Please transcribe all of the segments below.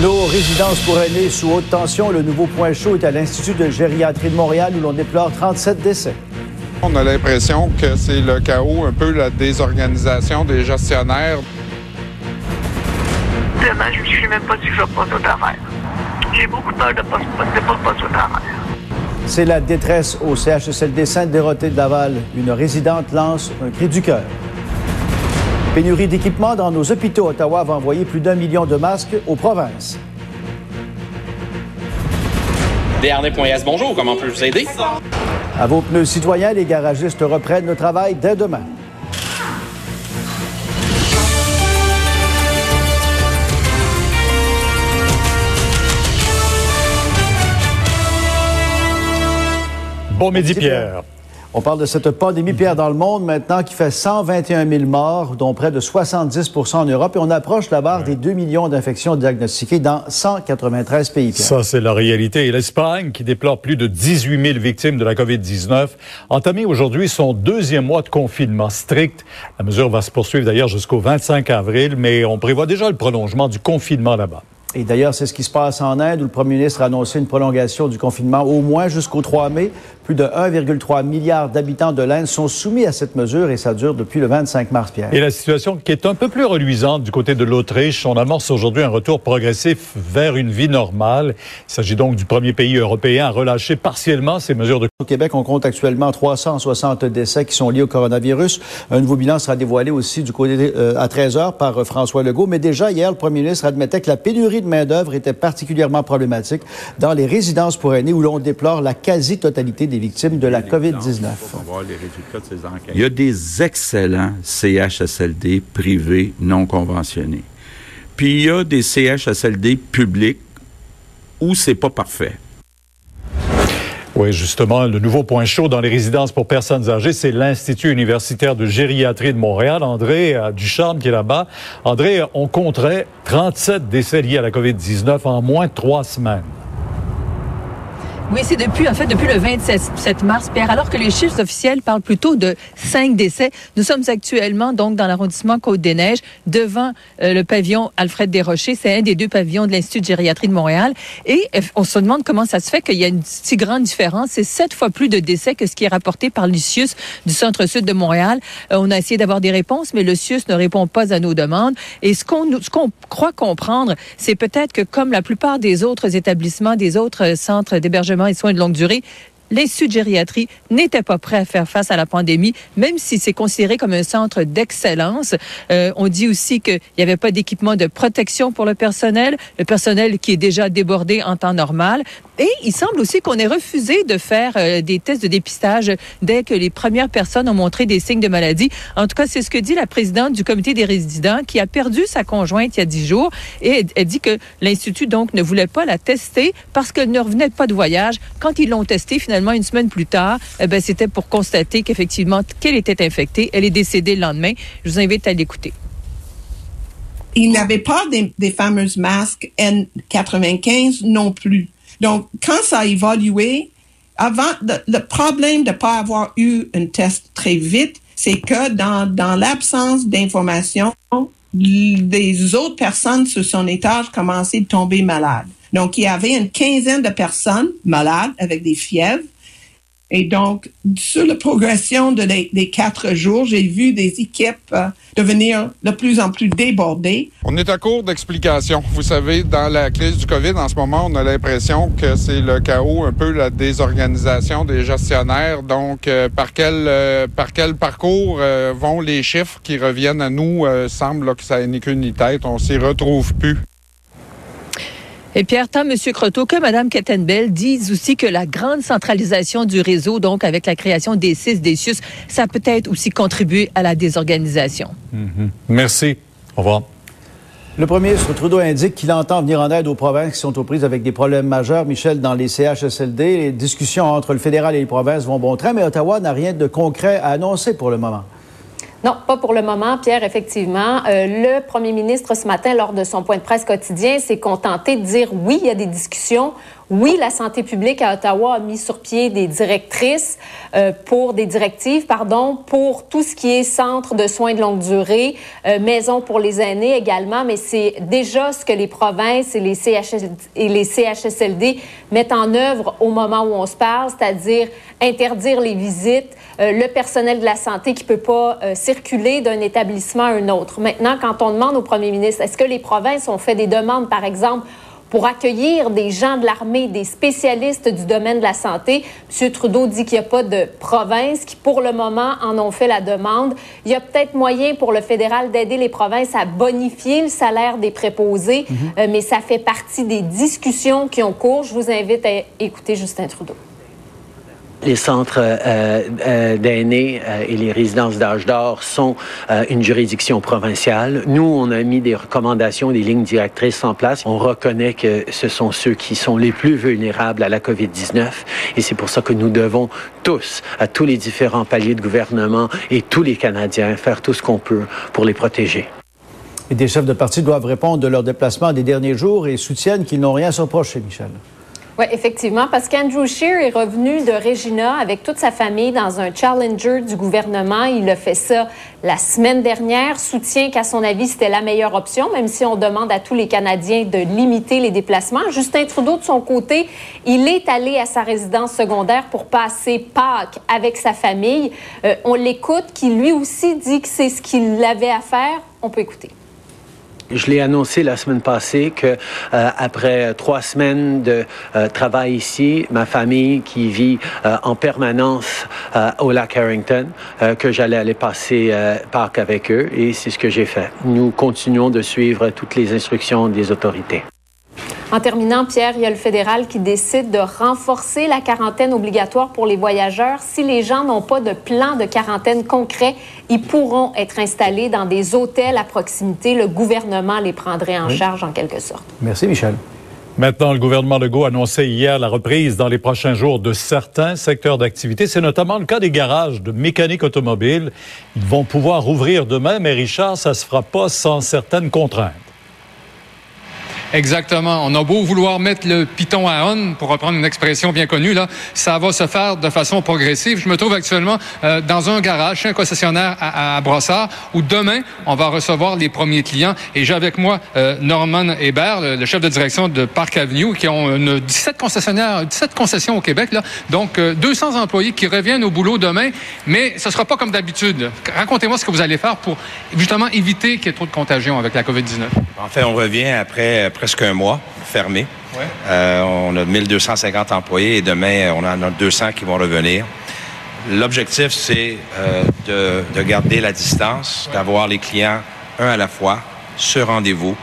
Nos résidences pour aînés sous haute tension, le nouveau point chaud est à l'Institut de gériatrie de Montréal où l'on déplore 37 décès. On a l'impression que c'est le chaos, un peu la désorganisation des gestionnaires. Demain, je ne suis même pas sûr que je passe au travers. J'ai beaucoup peur de ne pas passer au travers. C'est la détresse au CHSLD Sainte-Déroté de Laval. Une résidente lance un cri du cœur. Pénurie d'équipements dans nos hôpitaux. Ottawa va envoyer plus d'1 million de masques aux provinces. DRD.S, bonjour, comment puis-je vous aider? À vos pneus citoyens, les garagistes reprennent le travail dès demain. Bon midi, Pierre. On parle de cette pandémie, Pierre, dans le monde maintenant qui fait 121 000 morts, dont près de 70 % en Europe. Et on approche la barre des 2 millions d'infections diagnostiquées dans 193 pays, Pierre. Ça, c'est la réalité. Et l'Espagne, qui déplore plus de 18 000 victimes de la COVID-19, a entamé aujourd'hui son deuxième mois de confinement strict. La mesure va se poursuivre d'ailleurs jusqu'au 25 avril, mais on prévoit déjà le prolongement du confinement là-bas. Et d'ailleurs, c'est ce qui se passe en Inde, où le premier ministre a annoncé une prolongation du confinement au moins jusqu'au 3 mai. Plus de 1,3 milliard d'habitants de l'Inde sont soumis à cette mesure et ça dure depuis le 25 mars, Pierre. Et la situation qui est un peu plus reluisante du côté de l'Autriche, on amorce aujourd'hui un retour progressif vers une vie normale. Il s'agit donc du premier pays européen à relâcher partiellement ces mesures de... Au Québec, on compte actuellement 360 décès qui sont liés au coronavirus. Un nouveau bilan sera dévoilé aussi du côté à 13 heures par François Legault. Mais déjà, hier, le premier ministre admettait que la pénurie de main-d'œuvre était particulièrement problématique dans les résidences pour aînés où l'on déplore la quasi-totalité des victimes de la COVID-19. Il y a des excellents CHSLD privés non conventionnés. Puis il y a des CHSLD publics où c'est pas parfait. Oui, justement, le nouveau point chaud dans les résidences pour personnes âgées, c'est l'Institut universitaire de gériatrie de Montréal. André Ducharme qui est là-bas. André, on compterait 37 décès liés à la COVID-19 en moins de 3 semaines. Oui, c'est depuis le 27 mars, Pierre, alors que les chiffres officiels parlent plutôt de 5 décès. Nous sommes actuellement, donc, dans l'arrondissement Côte-des-Neiges, devant le pavillon Alfred Desrochers. C'est un des 2 pavillons de l'Institut de gériatrie de Montréal. Et on se demande comment ça se fait qu'il y a une si grande différence. C'est 7 fois plus de décès que ce qui est rapporté par le CIUSSS du centre-sud de Montréal. On a essayé d'avoir des réponses, mais le CIUSSS ne répond pas à nos demandes. Et ce qu'on croit comprendre, c'est peut-être que, comme la plupart des autres établissements, des autres centres d'hébergement et soins de longue durée, l'Institut de gériatrie n'était pas prêt à faire face à la pandémie, même si c'est considéré comme un centre d'excellence. On dit aussi qu'il n'y avait pas d'équipement de protection pour le personnel qui est déjà débordé en temps normal. Et il semble aussi qu'on ait refusé de faire des tests de dépistage dès que les premières personnes ont montré des signes de maladie. En tout cas, c'est ce que dit la présidente du comité des résidents qui a perdu sa conjointe il y a 10 jours. Et elle dit que l'Institut, donc, ne voulait pas la tester parce qu'elle ne revenait pas de voyage. Quand ils l'ont testée, finalement, une semaine plus tard, c'était pour constater qu'effectivement, qu'elle était infectée. Elle est décédée le lendemain. Je vous invite à l'écouter. Il n'avait pas des fameux masques N95 non plus. Donc, quand ça a évolué, avant, le problème de ne pas avoir eu un test très vite, c'est que dans l'absence d'information, des autres personnes sur son étage commençaient à tomber malades. Donc, il y avait une quinzaine de personnes malades avec des fièvres. Et donc, sur la progression des 4 jours, j'ai vu des équipes devenir de plus en plus débordées. On est à court d'explications. Vous savez, dans la crise du COVID, en ce moment, on a l'impression que c'est le chaos, un peu la désorganisation des gestionnaires. Donc, par quel parcours vont les chiffres qui reviennent à nous? Semble là, que ça n'est qu'une ni tête. On s'y retrouve plus. Et Pierre, tant M. Croteau que Mme Kettenbell disent aussi que la grande centralisation du réseau, donc avec la création des CISSS, des CIUSSS, ça peut peut-être aussi contribuer à la désorganisation. Merci. Au revoir. Le premier ministre Trudeau indique qu'il entend venir en aide aux provinces qui sont aux prises avec des problèmes majeurs. Michel, dans les CHSLD, les discussions entre le fédéral et les provinces vont bon train, mais Ottawa n'a rien de concret à annoncer pour le moment. Non, pas pour le moment, Pierre, effectivement. Le premier ministre, ce matin, lors de son point de presse quotidien, s'est contenté de dire oui, il y a des discussions. Oui, la santé publique à Ottawa a mis sur pied des directrices pour tout ce qui est centre de soins de longue durée, maison pour les aînés également, mais c'est déjà ce que les provinces et les CHSLD mettent en œuvre au moment où on se parle, c'est-à-dire interdire les visites, le personnel de la santé qui peut pas circuler d'un établissement à un autre. Maintenant, quand on demande au premier ministre, est-ce que les provinces ont fait des demandes, par exemple, pour accueillir des gens de l'armée, des spécialistes du domaine de la santé, M. Trudeau dit qu'il n'y a pas de provinces qui, pour le moment, en ont fait la demande. Il y a peut-être moyen pour le fédéral d'aider les provinces à bonifier le salaire des préposés, mais ça fait partie des discussions qui ont cours. Je vous invite à écouter Justin Trudeau. Les centres d'aînés et les résidences d'âge d'or sont une juridiction provinciale. Nous, on a mis des recommandations, des lignes directrices en place. On reconnaît que ce sont ceux qui sont les plus vulnérables à la COVID-19 et c'est pour ça que nous devons tous, à tous les différents paliers de gouvernement et tous les Canadiens, faire tout ce qu'on peut pour les protéger. Et des chefs de parti doivent répondre de leur déplacement des derniers jours et soutiennent qu'ils n'ont rien à se reprocher, Michel. Oui, effectivement, parce qu'Andrew Scheer est revenu de Regina avec toute sa famille dans un challenger du gouvernement. Il a fait ça la semaine dernière, soutient qu'à son avis, c'était la meilleure option, même si on demande à tous les Canadiens de limiter les déplacements. Justin Trudeau, de son côté, il est allé à sa résidence secondaire pour passer Pâques avec sa famille. On l'écoute, qui lui aussi dit que c'est ce qu'il avait à faire. On peut écouter. Je l'ai annoncé la semaine passée que après 3 semaines de travail ici, ma famille qui vit en permanence au Lac Harrington, que j'allais aller passer Pâques avec eux et c'est ce que j'ai fait. Nous continuons de suivre toutes les instructions des autorités. En terminant, Pierre, il y a le fédéral qui décide de renforcer la quarantaine obligatoire pour les voyageurs. Si les gens n'ont pas de plan de quarantaine concret, ils pourront être installés dans des hôtels à proximité. Le gouvernement les prendrait en charge en quelque sorte. Merci, Michel. Maintenant, le gouvernement Legault annonçait hier la reprise dans les prochains jours de certains secteurs d'activité. C'est notamment le cas des garages de mécanique automobile. Ils vont pouvoir rouvrir demain, mais Richard, ça ne se fera pas sans certaines contraintes. Exactement. On a beau vouloir mettre le piton à on, pour reprendre une expression bien connue, là, ça va se faire de façon progressive. Je me trouve actuellement dans un garage, chez un concessionnaire à Brossard, où demain, on va recevoir les premiers clients. Et j'ai avec moi Norman Hébert, le chef de direction de Parc Avenue, qui ont 17 concessions au Québec, là. Donc, 200 employés qui reviennent au boulot demain, mais ce sera pas comme d'habitude. Racontez-moi ce que vous allez faire pour, justement, éviter qu'il y ait trop de contagion avec la COVID-19. En fait, on revient après presque un mois fermé. Ouais. On a 1250 employés et demain, on en a 200 qui vont revenir. L'objectif, c'est de garder la distance, d'avoir les clients un à la fois, sur rendez-vous.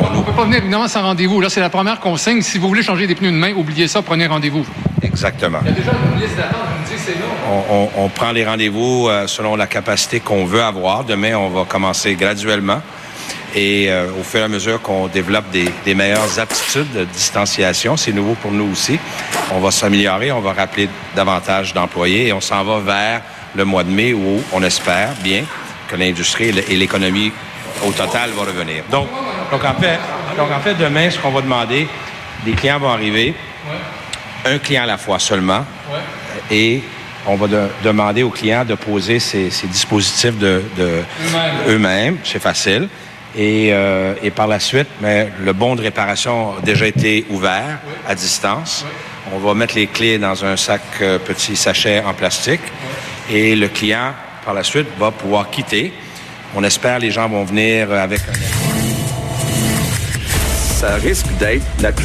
On ne peut pas venir évidemment sans rendez-vous. Là, c'est la première consigne. Si vous voulez changer des pneus de main, oubliez ça, prenez rendez-vous. Exactement. Il y a déjà une liste d'attente, vous me dites c'est long. On prend les rendez-vous selon la capacité qu'on veut avoir. Demain, on va commencer graduellement. Et au fur et à mesure qu'on développe des meilleures aptitudes de distanciation, c'est nouveau pour nous aussi, on va s'améliorer, on va rappeler davantage d'employés et on s'en va vers le mois de mai où on espère bien que l'industrie et l'économie au total va revenir. Donc en fait, demain, ce qu'on va demander, des clients vont arriver, un client à la fois seulement, et on va demander aux clients de poser ces dispositifs eux-mêmes, c'est facile. Et par la suite, mais le bon de réparation a déjà été ouvert à distance. On va mettre les clés dans un sac petit sachet en plastique et le client, par la suite, va pouvoir quitter. On espère que les gens vont venir avec un... Ça risque d'être la plus